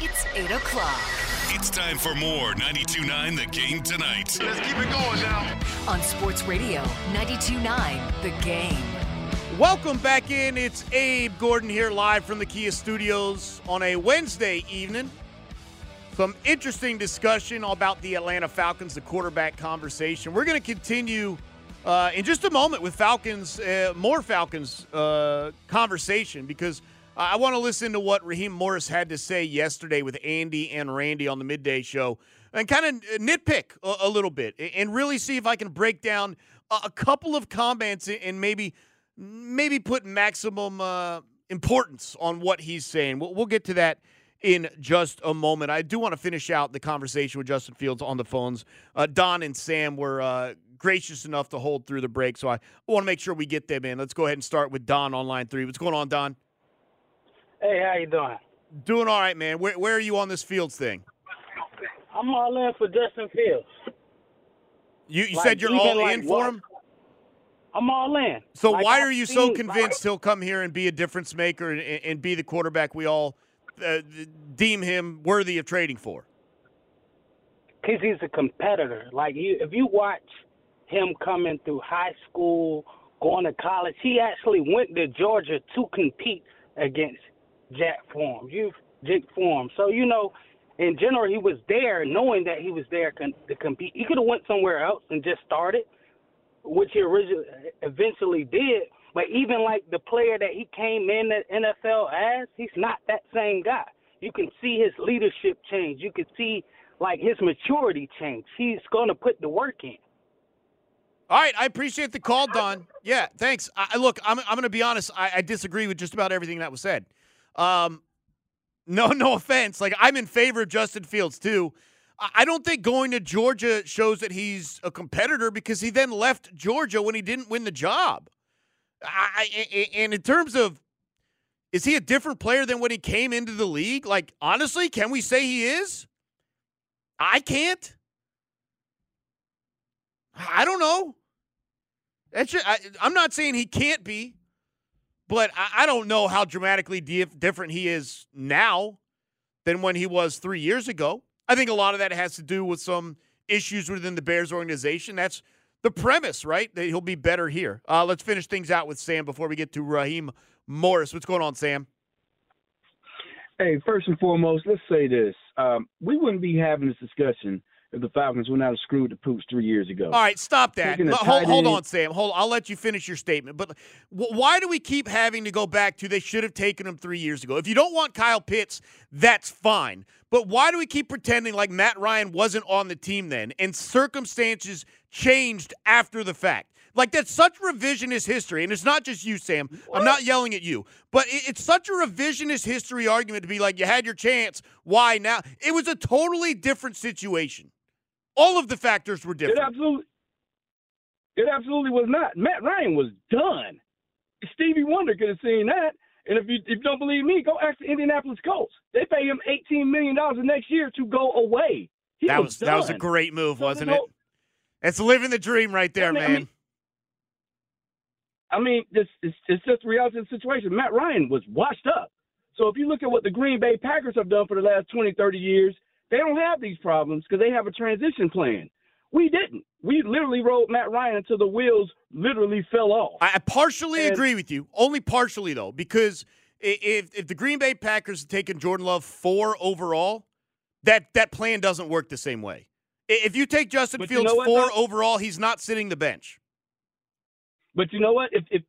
It's 8 o'clock. It's time for more 92.9 The Game tonight. Let's keep it going now. On Sports Radio, 92.9 The Game. Welcome back in. It's Abe Gordon here live from the Kia Studios on a Wednesday evening. Some interesting discussion about the Atlanta Falcons, the quarterback conversation. We're going to continue in just a moment with Falcons, more Falcons conversation, because I want to listen to what Raheem Morris had to say yesterday with Andy and Randy on the midday show and kind of nitpick a little bit and really see if I can break down a couple of comments and maybe put maximum importance on what he's saying. We'll get to that in just a moment. I do want to finish out the conversation with Justin Fields on the phones. Don and Sam were gracious enough to hold through the break, so I want to make sure we get them in. Let's go ahead and start with Don on line three. What's going on, Don? Hey, how you doing? Doing all right, man. Where are you on this Fields thing? I'm all in for Justin Fields. You said you're all in for him? I'm all in. So why are you so convinced he'll come here and be a difference maker and be the quarterback we all deem him worthy of trading for? Because he's a competitor. If you watch him coming through high school, going to college, he actually went to Georgia to compete against Jake Form. So, in general, he was there knowing that he was there to compete. He could have went somewhere else and just started, which he eventually did, but even the player that he came in the NFL as, he's not that same guy. You can see his leadership change. You can see, his maturity change. He's going to put the work in. All right, I appreciate the call, Don. Yeah, thanks. I'm going to be honest. I disagree with just about everything that was said. No offense. I'm in favor of Justin Fields, too. I don't think going to Georgia shows that he's a competitor, because he then left Georgia when he didn't win the job. And in terms of, is he a different player than when he came into the league? Honestly, can we say he is? I can't. I don't know. That's just, I'm not saying he can't be, but I don't know how dramatically different he is now than when he was 3 years ago. I think a lot of that has to do with some issues within the Bears organization. That's the premise, right? That he'll be better here. Let's finish things out with Sam before we get to Raheem Morris. What's going on, Sam? Hey, first and foremost, let's say this. We wouldn't be having this discussion if the Falcons went out and screwed the pooch 3 years ago. All right, stop that. Hold on, Sam. I'll let you finish your statement. But why do we keep having to go back to they should have taken him 3 years ago? If you don't want Kyle Pitts, that's fine. But why do we keep pretending like Matt Ryan wasn't on the team then and circumstances changed after the fact? Like, that's such revisionist history, and it's not just you, Sam. What? I'm not yelling at you. But it's such a revisionist history argument to be like, you had your chance, why now? It was a totally different situation. All of the factors were different. It absolutely was not. Matt Ryan was done. Stevie Wonder could have seen that. And if you don't believe me, go ask the Indianapolis Colts. They pay him $18 million the next year to go away. That was a great move, wasn't it? It's living the dream right there, man. I mean, it's just the reality of the situation. Matt Ryan was washed up. So if you look at what the Green Bay Packers have done for the last 20, 30 years, they don't have these problems because they have a transition plan. We didn't. We literally rode Matt Ryan until the wheels literally fell off. I partially agree with you, only partially, though, because if the Green Bay Packers had taken Jordan Love 4 overall, that plan doesn't work the same way. If you take Justin Fields 4 overall, he's not sitting the bench. But you know what? If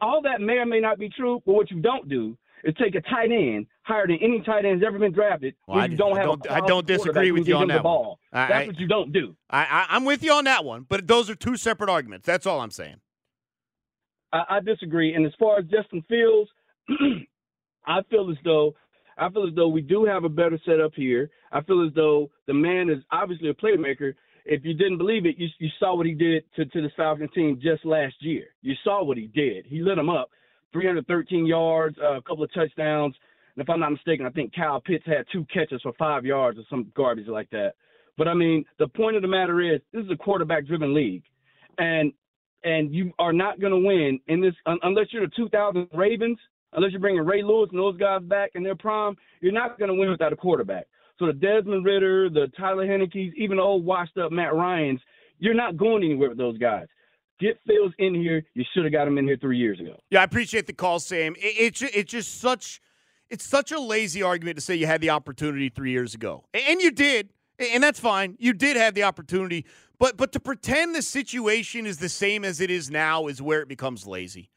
all that may or may not be true, but what you don't do is take a tight end higher than any tight end has ever been drafted. Well, I don't disagree with you on that one. That's what you don't do. I'm with you on that one, but those are two separate arguments. That's all I'm saying. I disagree. And as far as Justin Fields, I feel as though we do have a better setup here. I feel as though the man is obviously a playmaker. If you didn't believe it, you saw what he did to the Falcons team just last year. You saw what he did. He lit them up, 313 yards, a couple of touchdowns. And if I'm not mistaken, I think Kyle Pitts had 2 catches for 5 yards or some garbage like that. But, I mean, the point of the matter is this is a quarterback-driven league, and you are not going to win in this unless you're the 2000 Ravens, unless you're bringing Ray Lewis and those guys back in their prime, you're not going to win without a quarterback. So the Desmond Ridder, the Tyler Heineke's, even the old washed-up Matt Ryans, you're not going anywhere with those guys. Get Fields in here. You should have got him in here 3 years ago. Yeah, I appreciate the call, Sam. It's such a lazy argument to say you had the opportunity 3 years ago. And you did, and that's fine. You did have the opportunity. But to pretend the situation is the same as it is now is where it becomes lazy.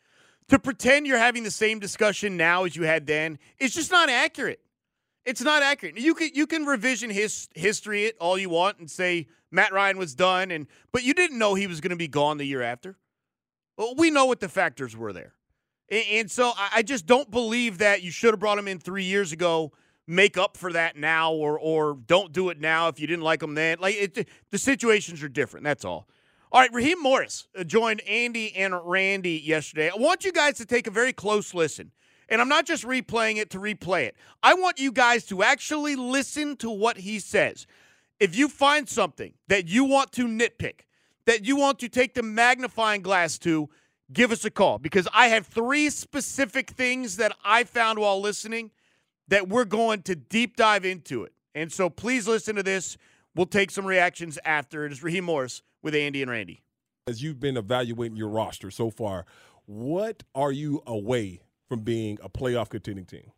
To pretend you're having the same discussion now as you had then, it's just not accurate. It's not accurate. You can revision his history it all you want and say Matt Ryan was done, but you didn't know he was going to be gone the year after. Well, we know what the factors were there. And so I just don't believe that you should have brought him in 3 years ago, make up for that now, or don't do it now if you didn't like him then. Like the situations are different, that's all. All right, Raheem Morris joined Andy and Randy yesterday. I want you guys to take a very close listen. And I'm not just replaying it to replay it. I want you guys to actually listen to what he says. If you find something that you want to nitpick, that you want to take the magnifying glass to, give us a call. Because I have 3 specific things that I found while listening that we're going to deep dive into it. And so please listen to this. We'll take some reactions after. It is Raheem Morris with Andy and Randy. As you've been evaluating your roster so far, what are you away from being a playoff contending team?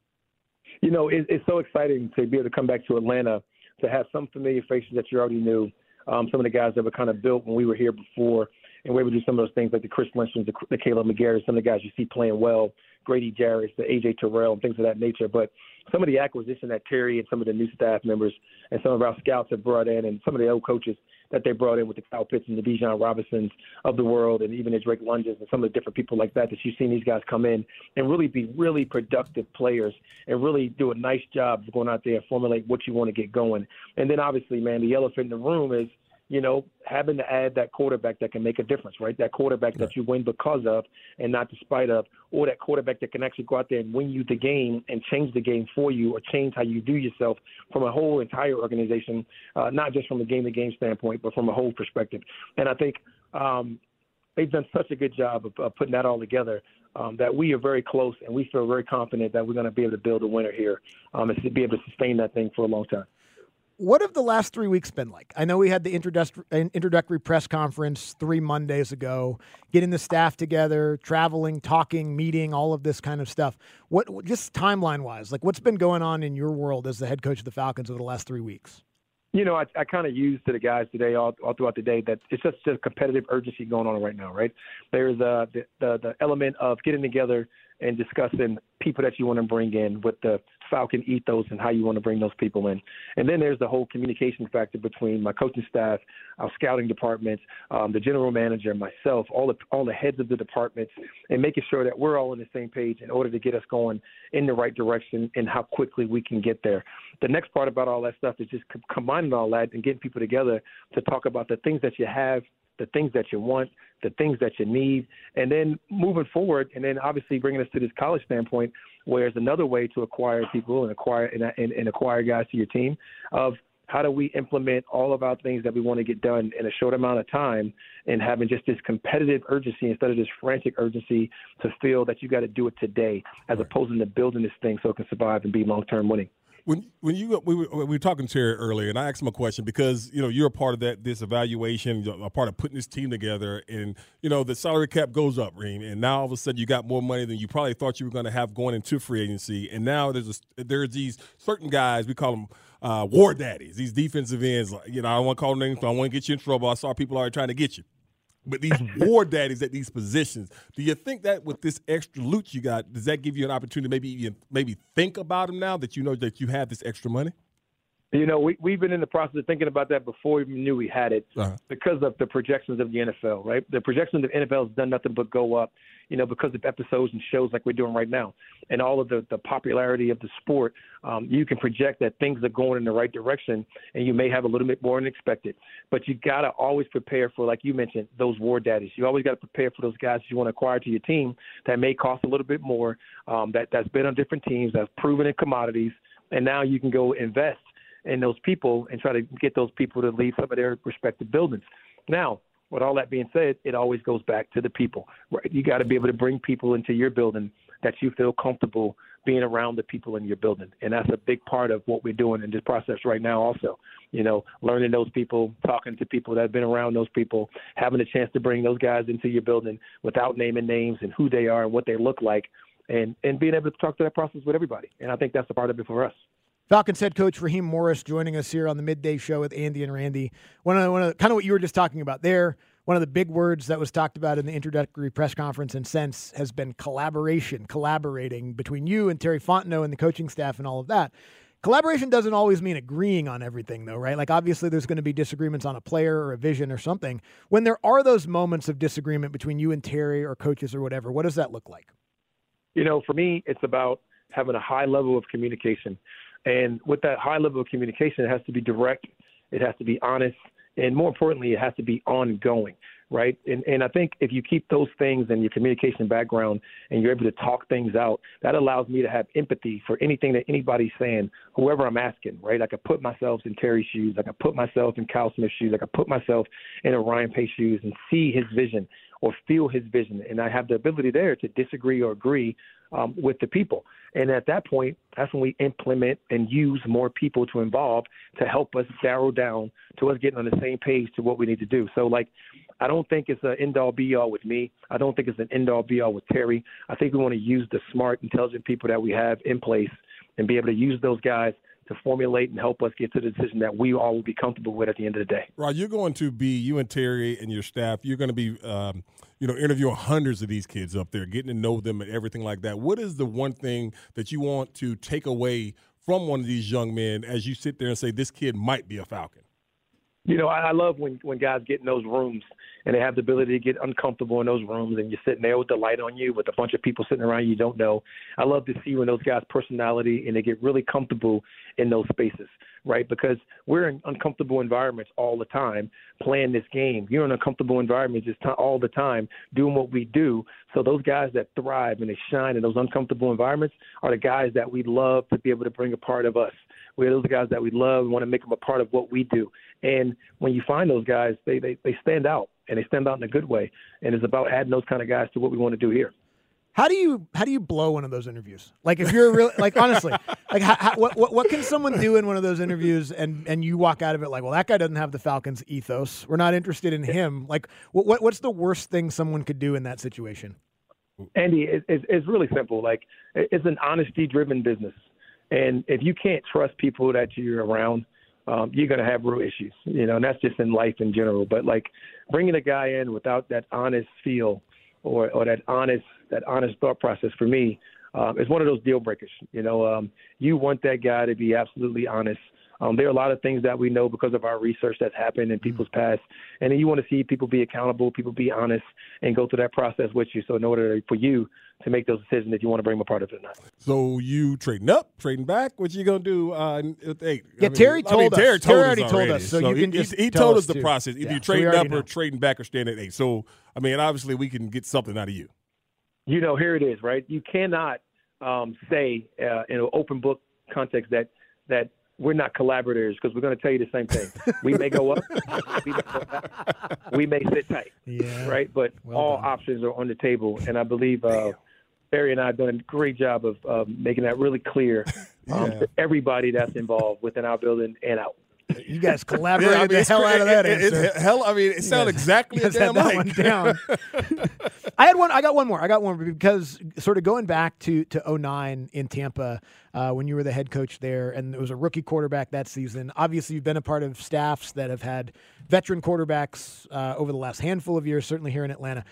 You know, it's so exciting to be able to come back to Atlanta, to have some familiar faces that you already knew, some of the guys that were kind of built when we were here before, and we were able to do some of those things like the Chris Lynch's, the Caleb McGarry, some of the guys you see playing well, Grady Jarrett, the A.J. Terrell, and things of that nature. But some of the acquisition that Terry and some of the new staff members and some of our scouts have brought in, and some of the old coaches that they brought in with the Kyle Pitts and the Bijan Robinsons of the world, and even the Drake Lunges and some of the different people like that you've seen these guys come in and really be really productive players and really do a nice job of going out there and formulate what you want to get going. And then obviously, man, the elephant in the room is, you know, having to add that quarterback that can make a difference, right? That quarterback that you win because of and not despite of, or that quarterback that can actually go out there and win you the game and change the game for you or change how you do yourself from a whole entire organization, not just from a game-to-game standpoint, but from a whole perspective. And I think they've done such a good job of putting that all together that we are very close and we feel very confident that we're going to be able to build a winner here and to be able to sustain that thing for a long time. What have the last 3 weeks been like? I know we had the introductory press conference 3 Mondays ago, getting the staff together, traveling, talking, meeting, all of this kind of stuff. What, just timeline-wise, like what's been going on in your world as the head coach of the Falcons over the last 3 weeks? you know, I kind of used to the guys today all throughout the day that it's just a competitive urgency going on right now, right? There's the element of getting together and discussing people that you want to bring in with the Falcon ethos and how you want to bring those people in. And then there's the whole communication factor between my coaching staff, our scouting departments, the general manager, myself, all the heads of the departments, and making sure that we're all on the same page in order to get us going in the right direction and how quickly we can get there. The next part about all that stuff is just combining all that and getting people together to talk about the things that you have, the things that you want, the things that you need, and then moving forward, and then obviously bringing us to this college standpoint, where it's another way to acquire people and acquire guys to your team of how do we implement all of our things that we want to get done in a short amount of time and having just this competitive urgency instead of this frantic urgency to feel that you got to do it today as opposed to building this thing so it can survive and be long-term winning. When we were talking to Terry earlier, and I asked him a question because, you know, you're a part of this evaluation, a part of putting this team together, and, you know, the salary cap goes up, Reem, and now all of a sudden you got more money than you probably thought you were going to have going into free agency, and now there's these certain guys, we call them war daddies, these defensive ends, I don't want to call names, but I want to get you in trouble. I saw people already trying to get you. But these war daddies at these positions, do you think that with this extra loot you got, does that give you an opportunity to maybe think about them now that you know that you have this extra money? You know, we've been in the process of thinking about that before we knew we had it because of the projections of the NFL, right? The projections of the NFL has done nothing but go up, because of episodes and shows like we're doing right now and all of the popularity of the sport. You can project that things are going in the right direction and you may have a little bit more than expected. But you got to always prepare for, like you mentioned, those war daddies. You always got to prepare for those guys that you want to acquire to your team that may cost a little bit more, that's been on different teams, that's proven in commodities, and now you can go invest and those people and try to get those people to leave some of their respective buildings. Now, with all that being said, it always goes back to the people, right? You got to be able to bring people into your building that you feel comfortable being around the people in your building. And that's a big part of what we're doing in this process right now also, learning those people, talking to people that have been around those people, having a chance to bring those guys into your building without naming names and who they are and what they look like and being able to talk through that process with everybody. And I think that's a part of it for us. Falcons head coach Raheem Morris joining us here on the midday show with Andy and Randy. One of kind of what you were just talking about there, one of the big words that was talked about in the introductory press conference and since has been collaboration, collaborating between you and Terry Fontenot and the coaching staff and all of that. Collaboration doesn't always mean agreeing on everything, though, right? Like, obviously, there's going to be disagreements on a player or a vision or something. When there are those moments of disagreement between you and Terry or coaches or whatever, what does that look like? For me, it's about having a high level of communication. And with that high level of communication, it has to be direct, it has to be honest, and more importantly, it has to be ongoing, right? And I think if you keep those things in your communication background and you're able to talk things out, that allows me to have empathy for anything that anybody's saying, whoever I'm asking, right? I could put myself in Terry's shoes, I could put myself in Kyle Smith's shoes, I could put myself in Ryan Pace's shoes and see his vision or feel his vision. And I have the ability there to disagree or agree with the people. And at that point, that's when we implement and use more people to involve to help us narrow down to us getting on the same page to what we need to do. So, I don't think it's an end-all, be-all with me. I don't think it's an end-all, be-all with Terry. I think we want to use the smart, intelligent people that we have in place and be able to use those guys to formulate and help us get to the decision that we all will be comfortable with at the end of the day. Rod, you and Terry and your staff, you're going to be, interviewing hundreds of these kids up there, getting to know them and everything like that. What is the one thing that you want to take away from one of these young men as you sit there and say, this kid might be a Falcon? I love when guys get in those rooms and they have the ability to get uncomfortable in those rooms and you're sitting there with the light on you with a bunch of people sitting around you don't know. I love to see when those guys' personality and they get really comfortable in those spaces, right? Because we're in uncomfortable environments all the time playing this game. You're in uncomfortable environments all the time doing what we do. So those guys that thrive and they shine in those uncomfortable environments are the guys that we love to be able to bring a part of us. We're those guys that we love and want to make them a part of what we do. And when you find those guys, they stand out, and they stand out in a good way. And it's about adding those kind of guys to what we want to do here. How do you blow one of those interviews? If you're really honestly, what can someone do in one of those interviews and you walk out of it that guy doesn't have the Falcons ethos. We're not interested in him. What's the worst thing someone could do in that situation? Andy, it's really simple. It's an honesty-driven business. And if you can't trust people that you're around, you're going to have real issues, you know, and that's just in life in general. But, like, bringing a guy in without that honest feel or that honest thought process for me is one of those deal breakers. You know, you want that guy to be absolutely honest. There are a lot of things that we know because of our research that's happened in people's past. And then you want to see people be accountable, people be honest, and go through that process with you. So in order for you to make those decisions if you want to bring them a part of it or not. So you trading up, trading back? What you going to do? Terry told us. So you can just he told us the process. Either you're trading up or trading back or staying at 8. So, I mean, obviously we can get something out of you. You know, here it is, right? You cannot say in an open book context that – we're not collaborators because we're going to tell you the same thing. We may go up, we may go back, we may sit tight, right? But options are on the table, and I believe Barry and I have done a great job of making that really clear to everybody that's involved within our building and out. You guys collaborated the hell out of that answer. It sounded exactly as damn like. One down. I got one more because sort of going back to 09 in Tampa when you were the head coach there and it was a rookie quarterback that season. Obviously, you've been a part of staffs that have had veteran quarterbacks over the last handful of years, certainly here in Atlanta.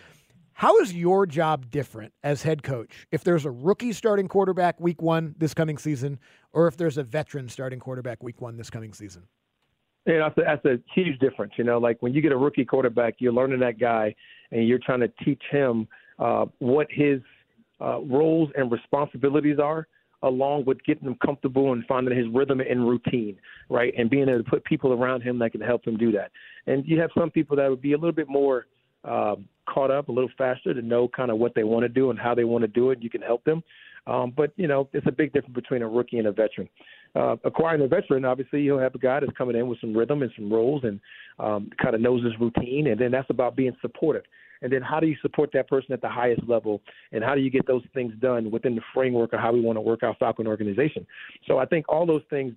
How is your job different as head coach if there's a rookie starting quarterback week one this coming season or if there's a veteran starting quarterback week one this coming season? You know, that's a huge difference. You know, like when you get a rookie quarterback, you're learning that guy and you're trying to teach him what his roles and responsibilities are, along with getting him comfortable and finding his rhythm and routine, right, and being able to put people around him that can help him do that. And you have some people that would be a little bit more caught up, a little faster to know kind of what they want to do and how they want to do it. You can help them. But, you know, it's a big difference between a rookie and a veteran. Acquiring a veteran, obviously, you'll have a guy that's coming in with some rhythm and some roles and kind of knows his routine, and then that's about being supportive. And then how do you support that person at the highest level, and how do you get those things done within the framework of how we want to work our Falcon organization? So I think all those things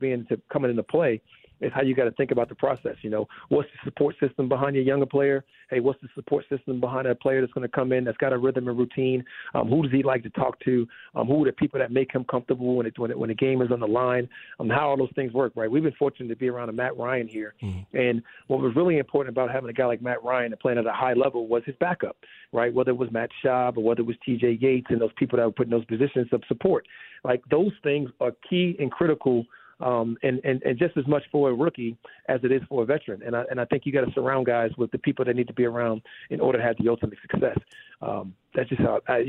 coming into play is how you got to think about the process. You know, what's the support system behind your younger player? Hey, what's the support system behind a player that's going to come in that's got a rhythm and routine? Who does he like to talk to? Who are the people that make him comfortable when the game is on the line? How all those things work, right? We've been fortunate to be around a Matt Ryan here. Mm-hmm. And what was really important about having a guy like Matt Ryan and playing at a high level was his backup, right? Whether it was Matt Schaub or whether it was TJ Yates and those people that were put in those positions of support. Like those things are key and critical and just as much for a rookie as it is for a veteran. And I think you got to surround guys with the people they need to be around in order to have the ultimate success. That's just how I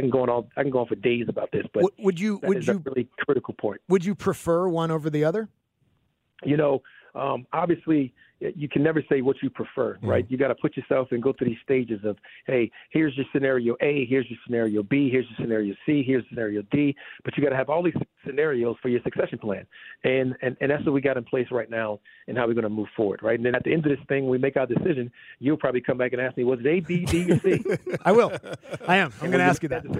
can go on for days about this, but would you a really critical point. Would you prefer one over the other? You know, obviously you can never say what you prefer, right? Mm-hmm. You got to put yourself and go through these stages of, hey, here's your scenario A, here's your scenario B, here's your scenario C, here's scenario D. But you got to have all these scenarios for your succession plan. And that's what we got in place right now and how we're going to move forward, right? And then at the end of this thing, we make our decision. You'll probably come back and ask me, was it A, B, D, or C? I will. I am. I'm going to ask you that. And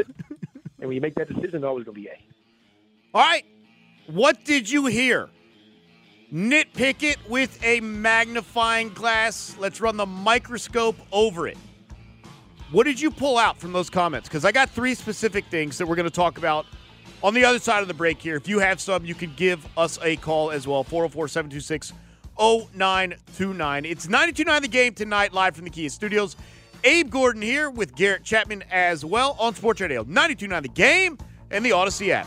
when you make that decision, it's always going to be A. All right. What did you hear? Nitpick it with a magnifying glass. Let's run the microscope over it. What did you pull out from those comments? Because I got three specific things that we're going to talk about on the other side of the break here. If you have some, you can give us a call as well. 404-726-0929. It's 92.9 The Game tonight, live from the Kia Studios. Abe Gordon here with Garrett Chapman as well on Sports Radio. 92.9 The Game and the Odyssey app.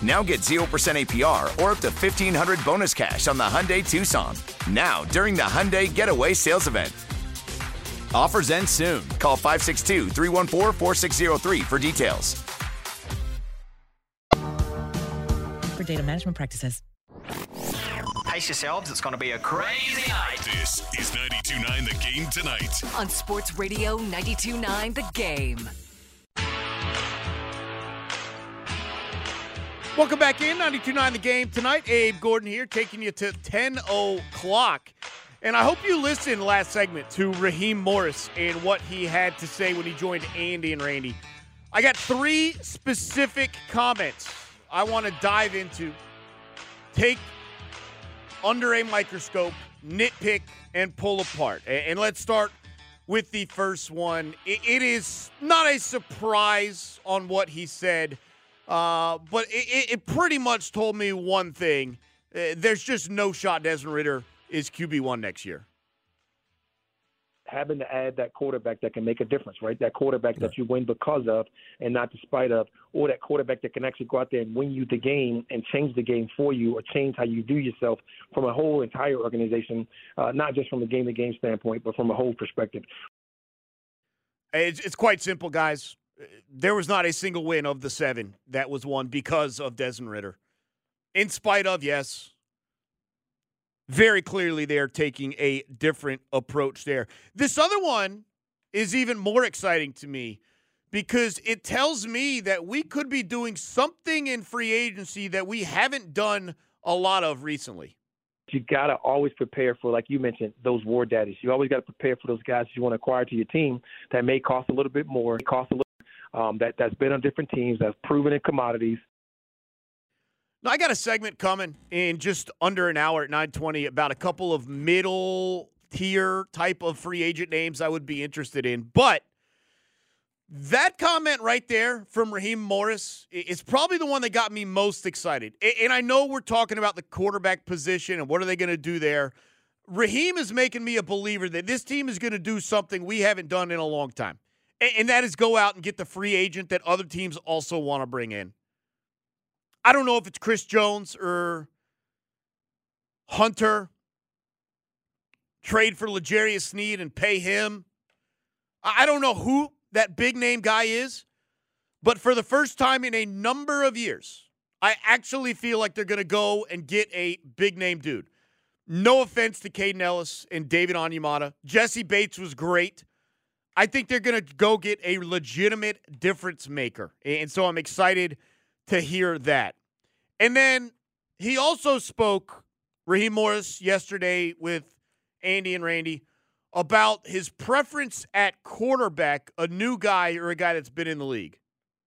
Now get 0% APR or up to $1,500 bonus cash on the Hyundai Tucson. Now, during the Hyundai Getaway Sales Event. Offers end soon. Call 562-314-4603 for details. For data management practices. Pace yourselves. It's going to be a crazy night. This is 92.9 The Game tonight. On Sports Radio 92.9 The Game. Welcome back in, 92.9 The Game tonight. Abe Gordon here, taking you to 10 o'clock. And I hope you listened last segment to Raheem Morris and what he had to say when he joined Andy and Randy. I got three specific comments I want to dive into, take under a microscope, nitpick, and pull apart. And let's start with the first one. It is not a surprise on what he said. But it pretty much told me one thing. There's just no shot Desmond Ridder is QB1 next year. Having to add that quarterback that can make a difference, right? That quarterback that you win because of and not despite of, or that quarterback that can actually go out there and win you the game and change the game for you or change how you do yourself from a whole entire organization, not just from a game-to-game standpoint, but from a whole perspective. It's quite simple, guys. There was not a single win of the seven that was won because of Desmond Ridder. In spite of, yes, very clearly they're taking a different approach there. This other one is even more exciting to me because it tells me that we could be doing something in free agency that we haven't done a lot of recently. You got to always prepare for, like you mentioned, those war daddies. You always got to prepare for those guys you want to acquire to your team that may cost a little bit more, cost a little that's been on different teams, that's proven in commodities. Now, I got a segment coming in just under an hour at 9:20 about a couple of middle-tier type of free agent names I would be interested in. But that comment right there from Raheem Morris is probably the one that got me most excited. And I know we're talking about the quarterback position and what are they going to do there. Raheem is making me a believer that this team is going to do something we haven't done in a long time. And that is go out and get the free agent that other teams also want to bring in. I don't know if it's Chris Jones or Hunter. Trade for L'Jarius Sneed and pay him. I don't know who that big name guy is, but for the first time in a number of years, I actually feel like they're going to go and get a big name dude. No offense to Caden Ellis and David Onyemata. Jesse Bates was great. I think they're going to go get a legitimate difference maker. And so I'm excited to hear that. And then he also spoke, Raheem Morris, yesterday with Andy and Randy, about his preference at quarterback, a new guy or a guy that's been in the league.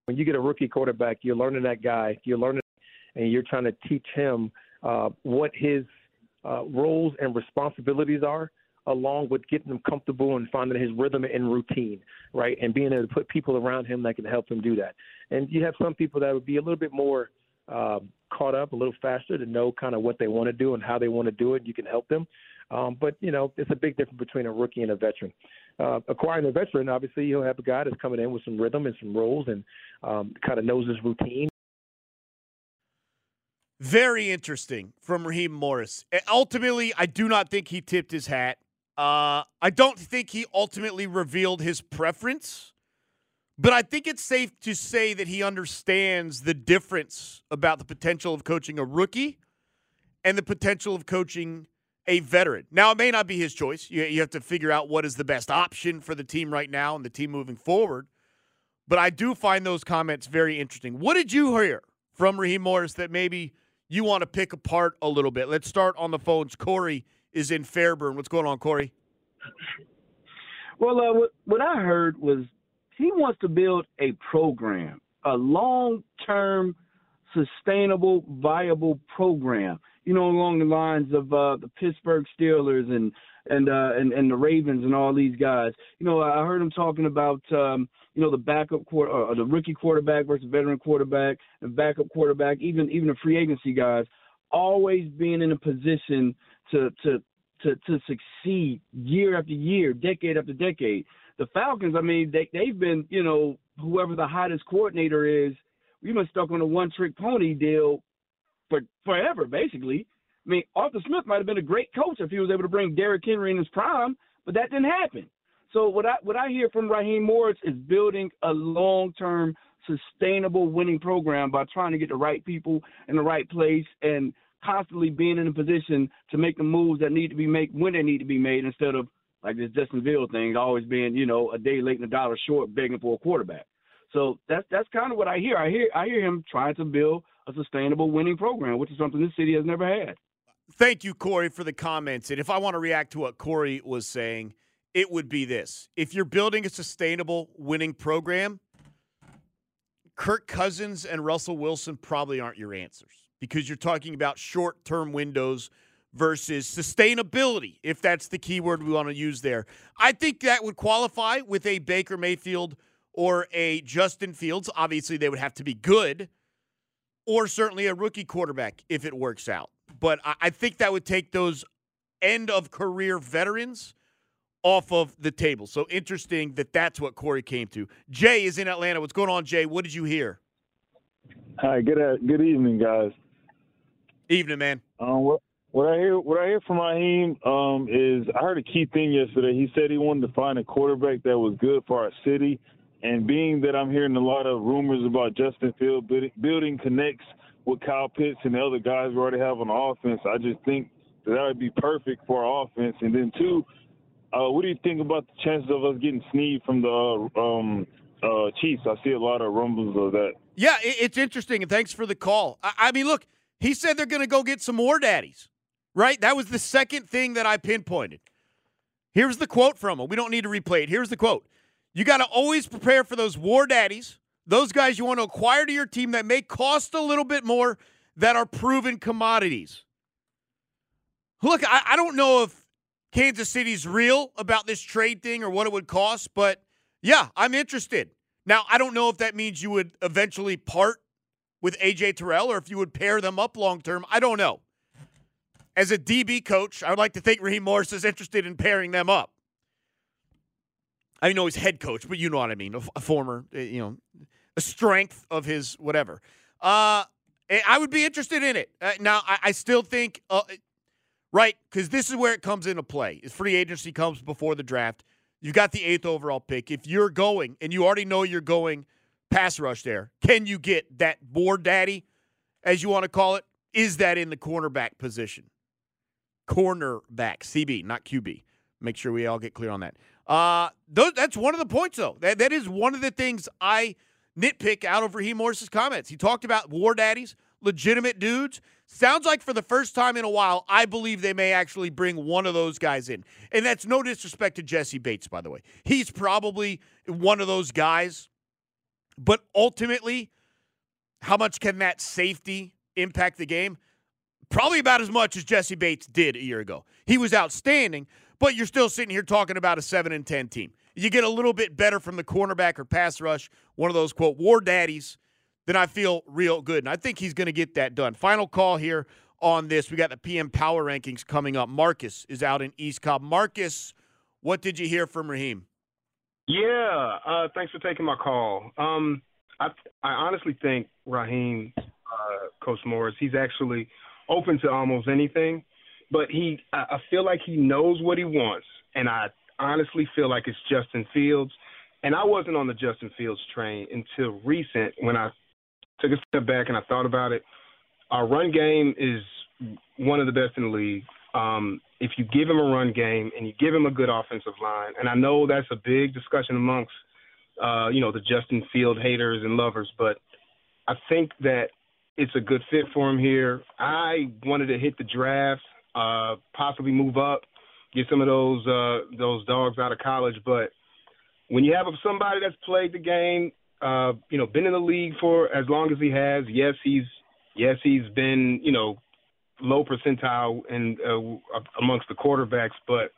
When you get a rookie quarterback, you're learning that guy. You're learning and you're trying to teach him what his roles and responsibilities are, along with getting him comfortable and finding his rhythm and routine, right, and being able to put people around him that can help him do that. And you have some people that would be a little bit more caught up, a little faster to know kind of what they want to do and how they want to do it. You can help them. But, you know, it's a big difference between a rookie and a veteran. Acquiring a veteran, obviously, he'll have a guy that's coming in with some rhythm and some roles and kind of knows his routine. Very interesting from Raheem Morris. Ultimately, I do not think he tipped his hat. I don't think he ultimately revealed his preference, but I think it's safe to say that he understands the difference about the potential of coaching a rookie and the potential of coaching a veteran. Now, it may not be his choice. You have to figure out what is the best option for the team right now and the team moving forward, but I do find those comments very interesting. What did you hear from Raheem Morris that maybe you want to pick apart a little bit. Let's start on the phones. Corey is in Fairburn. What's going on, Corey? Well, what I heard was he wants to build a program, a long-term, sustainable, viable program, you know, along the lines of the Pittsburgh Steelers and the Ravens and all these guys. You know, I heard him talking about, you know, the backup or the rookie quarterback versus veteran quarterback and backup quarterback, even the free agency guys, always being in a position to succeed year after year, decade after decade. The Falcons, I mean, they've been, you know, whoever the hottest coordinator is, we've been stuck on a one-trick pony deal for forever, basically. I mean, Arthur Smith might have been a great coach if he was able to bring Derrick Henry in his prime, but that didn't happen. So what I hear from Raheem Morris is building a long-term, sustainable winning program by trying to get the right people in the right place and constantly being in a position to make the moves that need to be made when they need to be made, instead of, like this Justin Fields thing, always being, you know, a day late and a dollar short begging for a quarterback. So that's kind of what I hear. I hear him trying to build a sustainable winning program, which is something this city has never had. Thank you, Corey, for the comments. And if I want to react to what Corey was saying, it would be this. If you're building a sustainable winning program, Kirk Cousins and Russell Wilson probably aren't your answers, because you're talking about short-term windows versus sustainability, if that's the key word we want to use there. I think that would qualify with a Baker Mayfield or a Justin Fields. Obviously, they would have to be good, or certainly a rookie quarterback if it works out. But I think that would take those end-of-career veterans off of the table. So interesting that that's what Corey came to. Jay is in Atlanta. What's going on, Jay? What did you hear? Hi, good evening, guys. Evening, man. What I hear from Raheem is I heard a key thing yesterday. He said he wanted to find a quarterback that was good for our city. And being that I'm hearing a lot of rumors about Justin Fields building connects with Kyle Pitts and the other guys we already have on offense, I just think that would be perfect for our offense. And then, two, what do you think about the chances of us getting Sneed from the Chiefs? I see a lot of rumbles of that. Yeah, it's interesting, and thanks for the call. I mean, look, he said they're going to go get some more daddies, right? That was the second thing that I pinpointed. Here's the quote from him. We don't need to replay it. Here's the quote. You got to always prepare for those war daddies, those guys you want to acquire to your team that may cost a little bit more, that are proven commodities. Look, I don't know if Kansas City's real about this trade thing or what it would cost, but, yeah, I'm interested. Now, I don't know if that means you would eventually part with A.J. Terrell or if you would pair them up long-term. I don't know. As a DB coach, I would like to think Raheem Morris is interested in pairing them up. I know he's head coach, but you know what I mean, a former, you know, a strength of his whatever. I would be interested in it. Now, I still think, right, because this is where it comes into play. Is free agency comes before the draft. You've got the 8th overall pick. If you're going, and you already know you're going pass rush there, can you get that war daddy, as you want to call it? Is that in the cornerback position? Cornerback, CB, not QB. Make sure we all get clear on that. That's one of the points, though. That is one of the things I nitpick out of Raheem Morris's comments. He talked about war daddies, legitimate dudes. Sounds like for the first time in a while, I believe they may actually bring one of those guys in. And that's no disrespect to Jesse Bates, by the way. He's probably one of those guys. But ultimately, how much can that safety impact the game? Probably about as much as Jesse Bates did a year ago. He was outstanding, but you're still sitting here talking about a 7-10 team. You get a little bit better from the cornerback or pass rush, one of those, quote, war daddies, then I feel real good. And I think he's going to get that done. Final call here on this. We got the PM Power Rankings coming up. Marcus is out in East Cobb. Marcus, what did you hear from Raheem? Yeah, thanks for taking my call. I honestly think Raheem, Coach Morris, he's actually open to almost anything. But I feel like he knows what he wants, and I honestly feel like it's Justin Fields. And I wasn't on the Justin Fields train until recent, when I took a step back and I thought about it. Our run game is one of the best in the league. If you give him a run game and you give him a good offensive line, and I know that's a big discussion amongst, the Justin Field haters and lovers, but I think that it's a good fit for him here. I wanted to hit the draft, possibly move up, get some of those dogs out of college. But when you have somebody that's played the game, been in the league for as long as he has, yes, he's been, low percentile and amongst the quarterbacks. But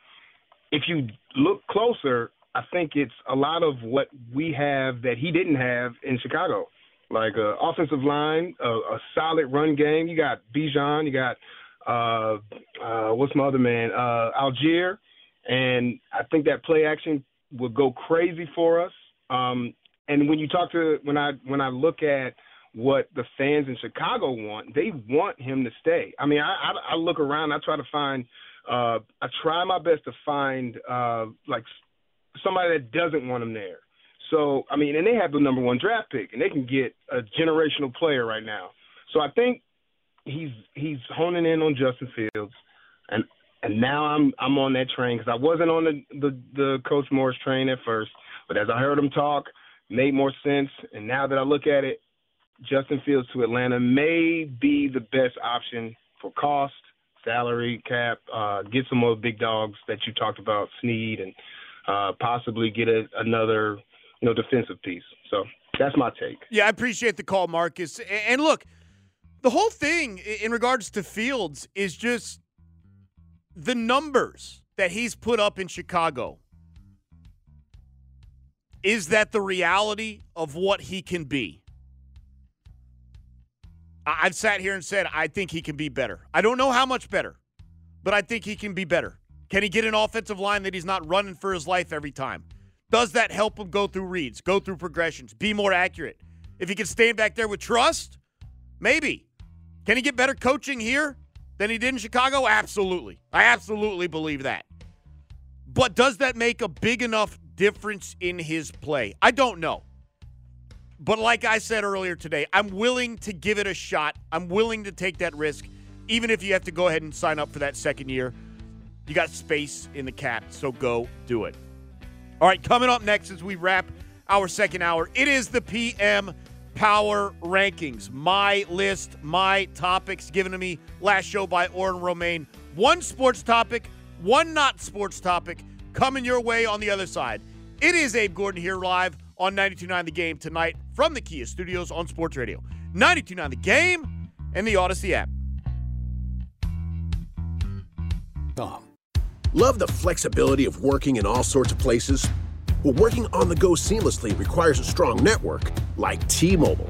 if you look closer, I think it's a lot of what we have that he didn't have in Chicago, like offensive line, a solid run game. You got Bijan, you got what's my other man, Algier, and I think that play action would go crazy for us. And when you talk to when I look at what the fans in Chicago want, they want him to stay. I mean, I look around, I try to find, I try my best to find like somebody that doesn't want him there. So I mean, and they have the number one draft pick, and they can get a generational player right now. So I think he's honing in on Justin Fields, and now I'm on that train because I wasn't on the Coach Morris train at first, but as I heard him talk, made more sense. And now that I look at it, Justin Fields to Atlanta may be the best option for cost, salary cap, get some more big dogs that you talked about, Sneed, and possibly get another defensive piece. So that's my take. Yeah, I appreciate the call, Marcus. And look, the whole thing in regards to Fields is just the numbers that he's put up in Chicago. Is that the reality of what he can be? I've sat here and said, I think he can be better. I don't know how much better, but I think he can be better. Can he get an offensive line that he's not running for his life every time? Does that help him go through reads, go through progressions, be more accurate? If he can stand back there with trust, maybe. Can he get better coaching here than he did in Chicago? Absolutely. I absolutely believe that. But does that make a big enough difference in his play? I don't know. But like I said earlier today, I'm willing to give it a shot. I'm willing to take that risk, even if you have to go ahead and sign up for that second year. You got space in the cap, so go do it. All right, coming up next as we wrap our second hour, it is the PM Power Rankings. My list, my topics given to me last show by Orrin Romaine. One sports topic, one not sports topic, coming your way on the other side. It is Abe Gordon here live on 92.9 The Game tonight from the Kia Studios on Sports Radio. 92.9 The Game and the Odyssey app. Love the flexibility of working in all sorts of places? Well, working on the go seamlessly requires a strong network like T-Mobile.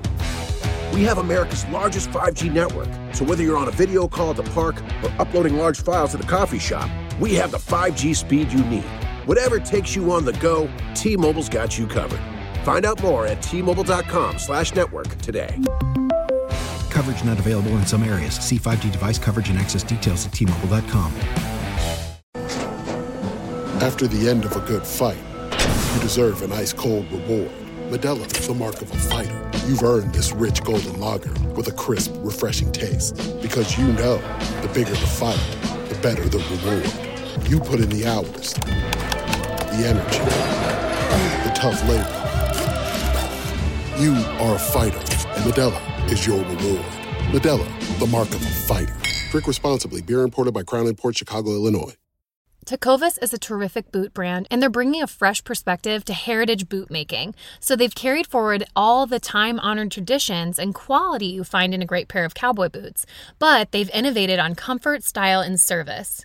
We have America's largest 5G network, so whether you're on a video call at the park or uploading large files at the coffee shop, we have the 5G speed you need. Whatever takes you on the go, T-Mobile's got you covered. Find out more at T-Mobile.com/network today. Coverage not available in some areas. See 5G device coverage and access details at T-Mobile.com. After the end of a good fight, you deserve an ice-cold reward. Modelo is the mark of a fighter. You've earned this rich golden lager with a crisp, refreshing taste. Because you know, the bigger the fight, the better the reward. You put in the hours, the energy, the tough labor. You are a fighter, and Modelo is your reward. Modelo, the mark of a fighter. Drink responsibly. Beer imported by Crown Imports, Chicago, Illinois. Tecovas is a terrific boot brand, and they're bringing a fresh perspective to heritage boot making. So they've carried forward all the time-honored traditions and quality you find in a great pair of cowboy boots, but they've innovated on comfort, style, and service.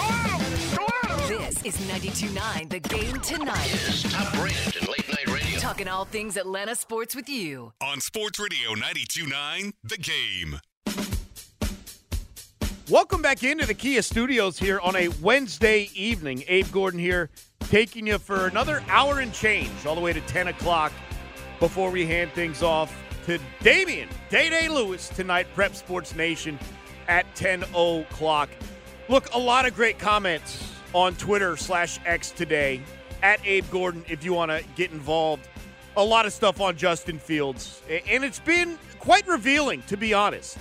out! Go out! This is 92.9 The Game tonight. It is top rated in late night radio. Talking all things Atlanta sports with you. On Sports Radio 92.9 The Game. Welcome back into the Kia Studios here on a Wednesday evening. Abe Gordon here, taking you for another hour and change, all the way to 10 o'clock before we hand things off to Damian Day-Day Lewis tonight, Prep Sports Nation at 10 o'clock. Look, a lot of great comments on Twitter/X today, at Abe Gordon if you want to get involved. A lot of stuff on Justin Fields, and it's been quite revealing, to be honest,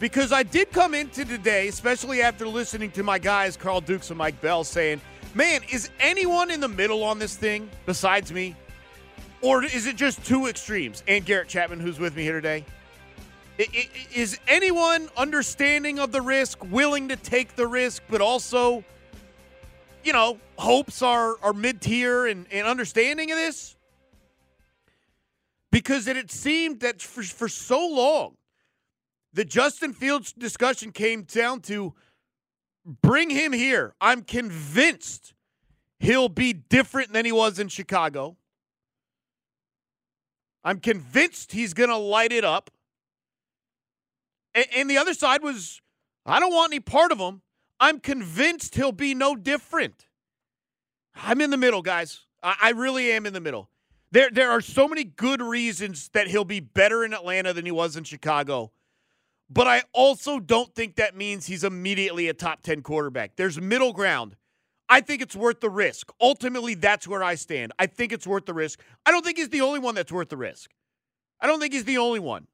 because I did come into today, especially after listening to my guys, Carl Dukes and Mike Bell, saying, man, is anyone in the middle on this thing besides me? Or is it just two extremes? And Garrett Chapman, who's with me here today. Is anyone understanding of the risk, willing to take the risk, but also, you know, hopes are mid-tier and understanding of this? Because it seemed that for so long, the Justin Fields discussion came down to bring him here. I'm convinced he'll be different than he was in Chicago. I'm convinced he's going to light it up. And the other side was, I don't want any part of him. I'm convinced he'll be no different. I'm in the middle, guys. I really am in the middle. There are so many good reasons that he'll be better in Atlanta than he was in Chicago. But I also don't think that means he's immediately a top 10 quarterback. There's middle ground. I think it's worth the risk. Ultimately, that's where I stand. I think it's worth the risk. I don't think he's the only one that's worth the risk. I don't think he's the only one.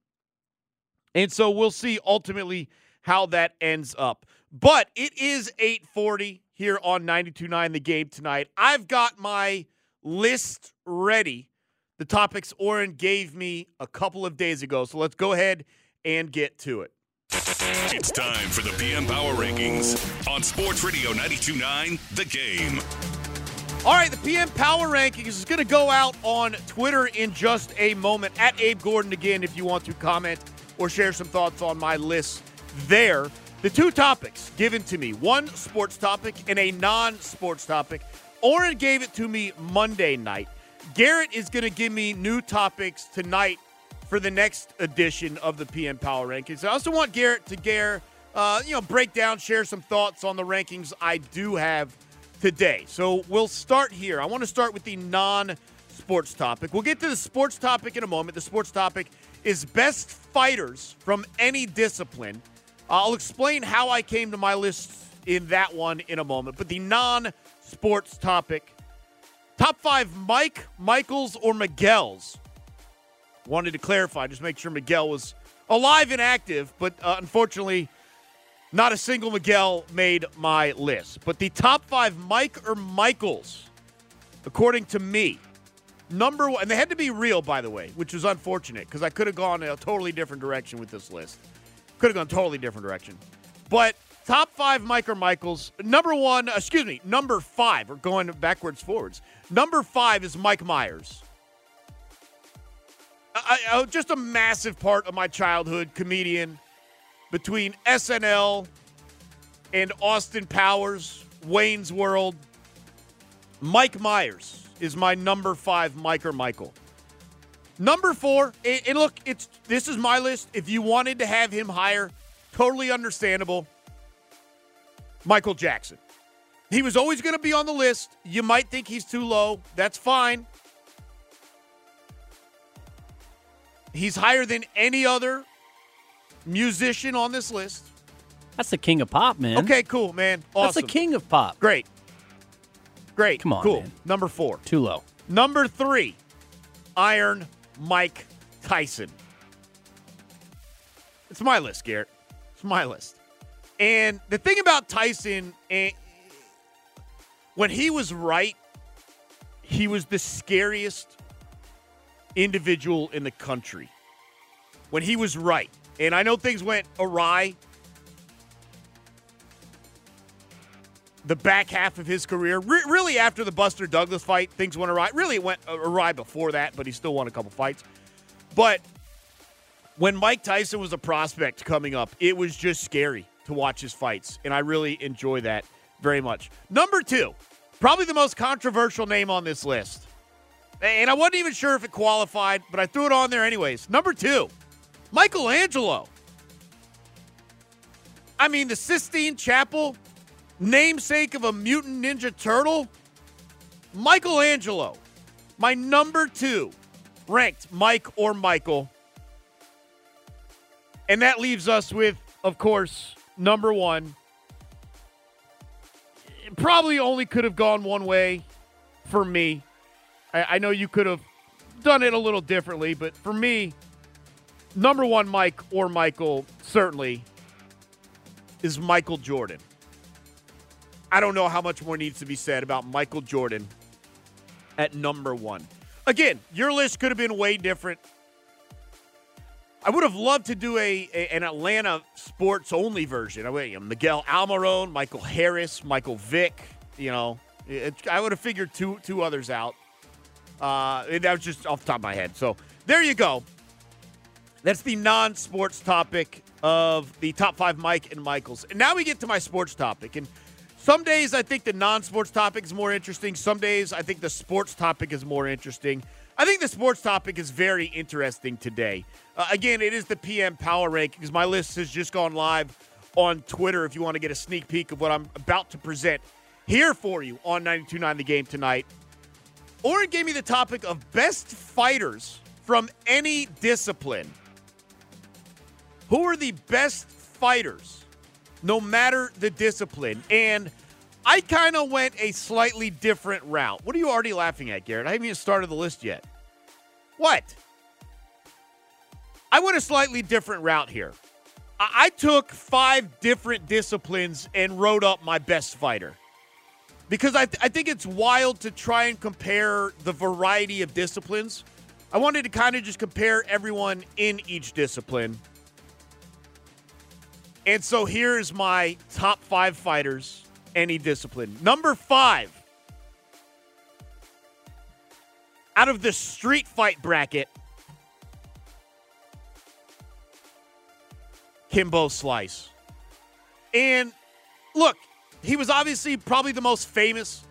And so we'll see ultimately how that ends up. But it is 8:40 here on 92.9 The Game tonight. I've got my list ready. The topics Orrin gave me a couple of days ago. So let's go ahead and get to it. It's time for the PM Power Rankings on Sports Radio 92.9 The Game. All right, the PM Power Rankings is going to go out on Twitter in just a moment. At Abe Gordon again if you want to comment or share some thoughts on my list there. The two topics given to me, one sports topic and a non-sports topic. Orrin gave it to me Monday night. Garrett is going to give me new topics tonight for the next edition of the PM Power Rankings. I also want Garrett to break down, share some thoughts on the rankings I do have today. So we'll start here. I want to start with the non-sports topic. We'll get to the sports topic in a moment. The sports topic is best fighters from any discipline. I'll explain how I came to my list in that one in a moment. But the non-sports topic, top five Mike, Michaels, or Miguels. Wanted to clarify, just make sure Miguel was alive and active. But unfortunately, not a single Miguel made my list. But the top five Mike or Michaels, according to me, number one. And they had to be real, by the way, which was unfortunate because I could have gone in a totally different direction with this list. But top five Mike or Michaels, number five, we're going backwards, forwards. Number five is Mike Myers. Just a massive part of my childhood, comedian. Between SNL and Austin Powers, Wayne's World, Mike Myers is my number five Mike or Michael. Number four, and look, this is my list. If you wanted to have him higher, totally understandable. Michael Jackson. He was always going to be on the list. You might think he's too low. That's fine. He's higher than any other musician on this list. That's the king of pop, man. Okay, cool, man. Awesome. That's the king of pop. Great. Come on, cool. Man. Number four. Too low. Number three. Iron Mike Tyson. It's my list, Garrett. It's my list. And the thing about Tyson, when he was right, he was the scariest individual in the country. When he was right. And I know things went awry the back half of his career. Really, after the Buster Douglas fight, things went awry. Really, it went awry before that, but he still won a couple fights. But when Mike Tyson was a prospect coming up, it was just scary to watch his fights, and I really enjoy that very much. Number two, probably the most controversial name on this list. And I wasn't even sure if it qualified, but I threw it on there anyways. Number two, Michelangelo. I mean, the Sistine Chapel, namesake of a mutant ninja turtle. Michelangelo, my number two ranked Mike or Michael. And that leaves us with, of course, number one. It probably only could have gone one way for me. I know you could have done it a little differently, but for me, number one Mike or Michael certainly is Michael Jordan. I don't know how much more needs to be said about Michael Jordan at number one. Again, your list could have been way different. I would have loved to do an Atlanta sports-only version. I mean, Miguel Almirón, Michael Harris, Michael Vick. You know, I would have figured two others out. That was just off the top of my head. So there you go. That's the non-sports topic of the top five Mike and Michaels. And now we get to my sports topic. And some days I think the non-sports topic is more interesting. Some days I think the sports topic is more interesting. I think the sports topic is very interesting today. Again, it is the PM Power Rank because my list has just gone live on Twitter if you want to get a sneak peek of what I'm about to present here for you on 92.9 The Game tonight. Orrin gave me the topic of best fighters from any discipline. Who are the best fighters, no matter the discipline? And I kind of went a slightly different route. What are you already laughing at, Garrett? I haven't even started the list yet. What? I went a slightly different route here. I took five different disciplines and wrote up my best fighter. Because I think it's wild to try and compare the variety of disciplines. I wanted to kind of just compare everyone in each discipline. And so here is my top five fighters. Any discipline. Number five, out of the street fight bracket, Kimbo Slice. And look, he was obviously probably the most famous.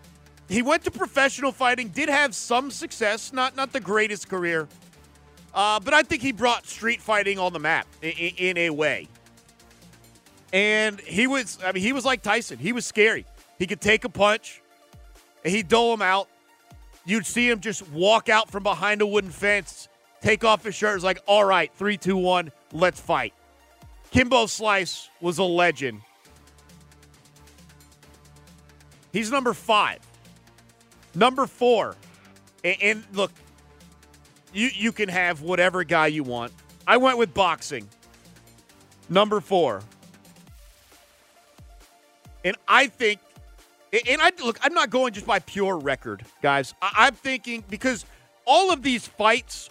He went to professional fighting, did have some success, not the greatest career, but I think he brought street fighting on the map in a way. And he was like Tyson. He was scary. He could take a punch, and he'd dole him out. You'd see him just walk out from behind a wooden fence, take off his shirt. It was like, all right, 3, 2, 1, let's fight. Kimbo Slice was a legend. He's number five. Number four. And look, you can have whatever guy you want. I went with boxing. Number four. And I think, look, I'm not going just by pure record, guys. I'm thinking because all of these fights,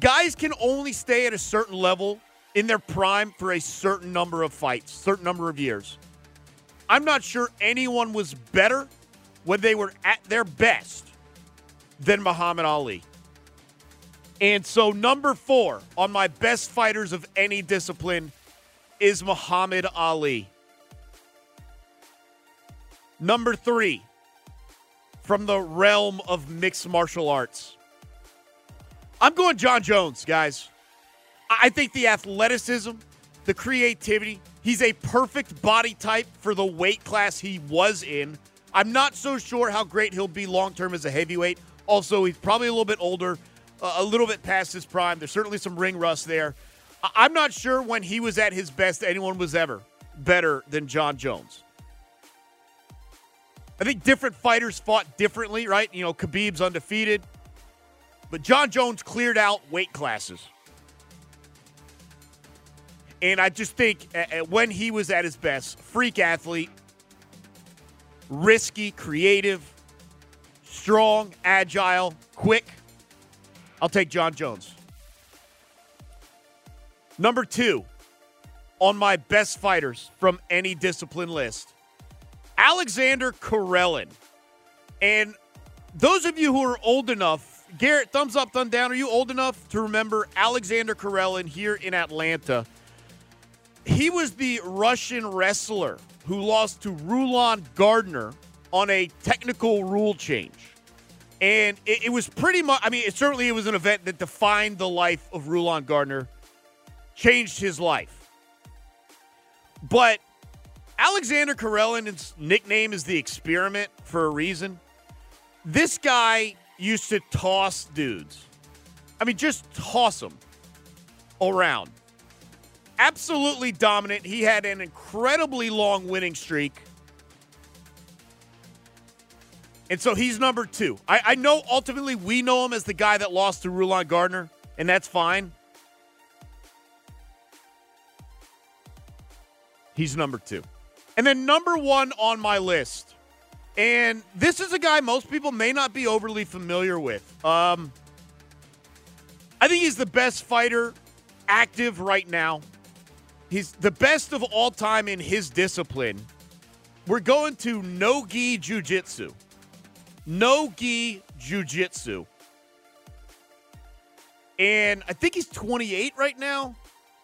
guys can only stay at a certain level in their prime for a certain number of fights, certain number of years. I'm not sure anyone was better when they were at their best than Muhammad Ali. And so number four on my best fighters of any discipline is Muhammad Ali. Number three, from the realm of mixed martial arts, I'm going John Jones, guys. I think the athleticism, the creativity, he's a perfect body type for the weight class he was in. I'm not so sure how great he'll be long-term as a heavyweight. Also, he's probably a little bit older, a little bit past his prime. There's certainly some ring rust there. I'm not sure when he was at his best anyone was ever better than John Jones. I think different fighters fought differently, right? You know, Khabib's undefeated. But John Jones cleared out weight classes. And I just think when he was at his best, freak athlete, risky, creative, strong, agile, quick. I'll take John Jones. Number two on my best fighters from any discipline list. Alexander Karelin. And those of you who are old enough, Garrett, thumbs up, thumb down, are you old enough to remember Alexander Karelin here in Atlanta? He was the Russian wrestler who lost to Rulon Gardner on a technical rule change. And it was pretty much, I mean, it was an event that defined the life of Rulon Gardner, changed his life. But Alexander Karelin's nickname is the Experiment for a reason. This guy used to toss dudes. I mean, just toss them around. Absolutely dominant. He had an incredibly long winning streak. And so he's number two. I know ultimately we know him as the guy that lost to Rulon Gardner, and that's fine. He's number two. And then number one on my list, and this is a guy most people may not be overly familiar with. I think he's the best fighter active right now. He's the best of all time in his discipline. We're going to no-gi jiu-jitsu. No-gi jiu-jitsu. And I think he's 28 right now.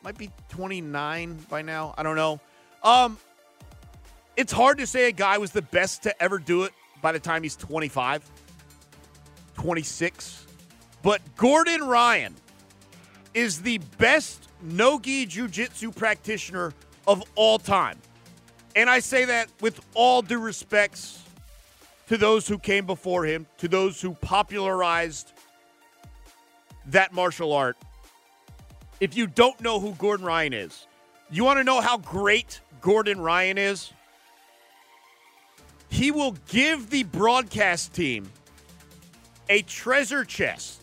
Might be 29 by now. I don't know. It's hard to say a guy was the best to ever do it by the time he's 25, 26. But Gordon Ryan is the best no-gi jiu-jitsu practitioner of all time. And I say that with all due respects to those who came before him, to those who popularized that martial art. If you don't know who Gordon Ryan is, you want to know how great Gordon Ryan is? He will give the broadcast team a treasure chest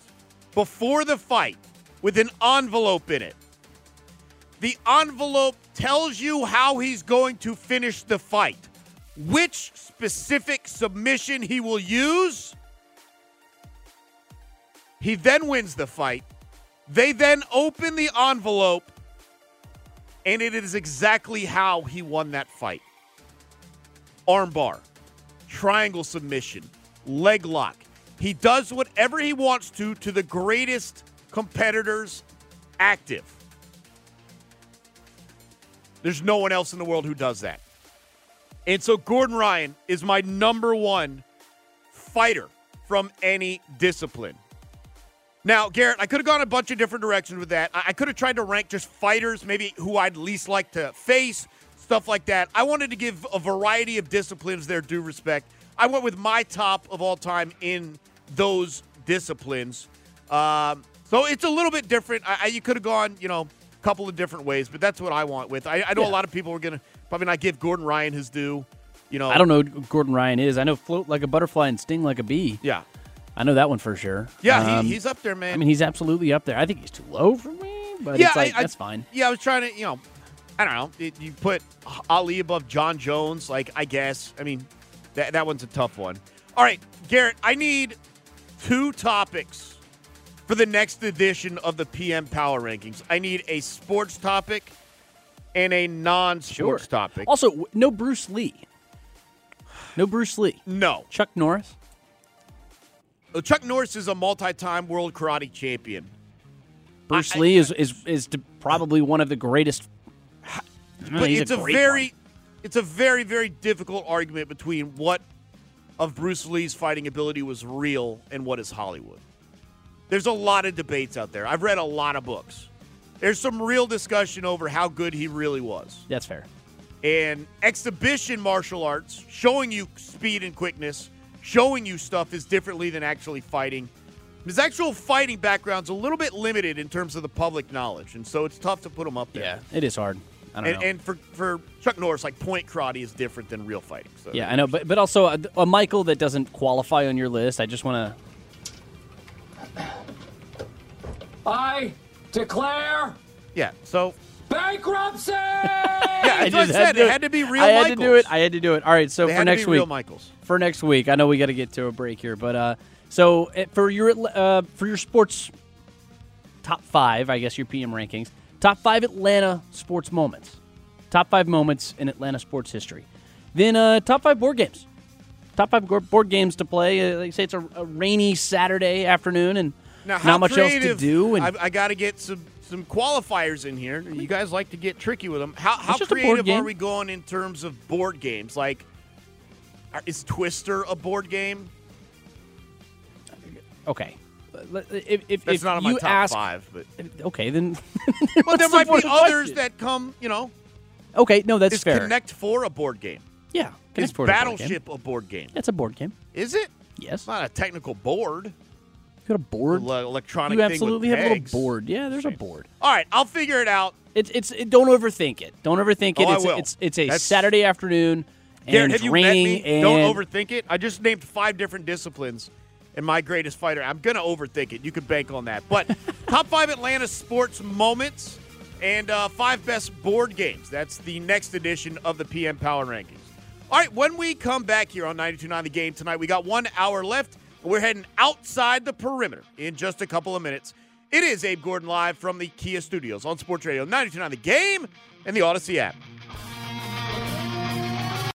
before the fight with an envelope in it. The envelope tells you how he's going to finish the fight, which specific submission he will use. He then wins the fight. They then open the envelope, and it is exactly how he won that fight. Armbar, triangle submission, leg lock. He does whatever he wants to the greatest competitors active. There's no one else in the world who does that. And so Gordon Ryan is my number one fighter from any discipline. Now, Garrett, I could have gone a bunch of different directions with that. I could have tried to rank just fighters, maybe who I'd least like to face, stuff like that. I wanted to give a variety of disciplines their due respect. I went with my top of all time in those disciplines. So it's a little bit different. You could have gone, a couple of different ways, but that's what I went with. I know a lot of people were going to probably not give Gordon Ryan his due. I don't know who Gordon Ryan is. I know float like a butterfly and sting like a bee. Yeah. I know that one for sure. Yeah, he's up there, man. I mean, he's absolutely up there. I think he's too low for me, but that's fine. Yeah, I was trying to, I don't know. You put Ali above John Jones, I guess. I mean, that one's a tough one. All right, Garrett, I need two topics for the next edition of the PM Power Rankings. I need a sports topic and a non-sports topic. Also, no Bruce Lee. No. Chuck Norris. Chuck Norris is a multi-time world karate champion. Bruce Lee is probably one of the greatest. But it's a very, very difficult argument between what of Bruce Lee's fighting ability was real and what is Hollywood. There's a lot of debates out there. I've read a lot of books. There's some real discussion over how good he really was. That's fair. And exhibition martial arts, showing you speed and quickness, showing you stuff is differently than actually fighting. His actual fighting background's a little bit limited in terms of the public knowledge, and so it's tough to put him up there. Yeah, it is hard. I don't know. And for Chuck Norris, point karate is different than real fighting. So yeah, I know, but also a Michael that doesn't qualify on your list, I just want to... I declare. Yeah. So bankruptcy. Yeah, I said it had to be real. I had to do it. All right. So for next week, for next week, I know we got to get to a break here, but so for your sports top five, I guess your PM rankings, top five Atlanta sports moments, top five moments in Atlanta sports history, then top five board games, to play. Like I say, it's a rainy Saturday afternoon and. Now, not much else to do. And I got to get some qualifiers in here. You guys like to get tricky with them. How creative are we going in terms of board games? Is Twister a board game? Okay. If that's not on my top five, but okay, then. Well, there might be others that come, you know. Okay, no, that's fair. Is Connect Four a board game? Yeah. Is Battleship a board game? That's a board game. Is it? Yes. It's not a technical board. You got a board? Electronic thing. You absolutely have a little board. Yeah, there's a board. All right, I'll figure it out. Don't overthink it. Don't overthink it. I will. It's a Saturday afternoon, and Darren, it's raining. And don't overthink it. I just named 5 different disciplines in my greatest fighter. I'm going to overthink it. You can bank on that. But top 5 Atlanta sports moments and 5 best board games. That's the next edition of the PM Power Rankings. All right, when we come back here on 92.9 The Game tonight, we got 1 hour left. We're heading outside the perimeter in just a couple of minutes. It is Abe Gordon live from the Kia Studios on Sports Radio 92.9 The Game and the Odyssey app.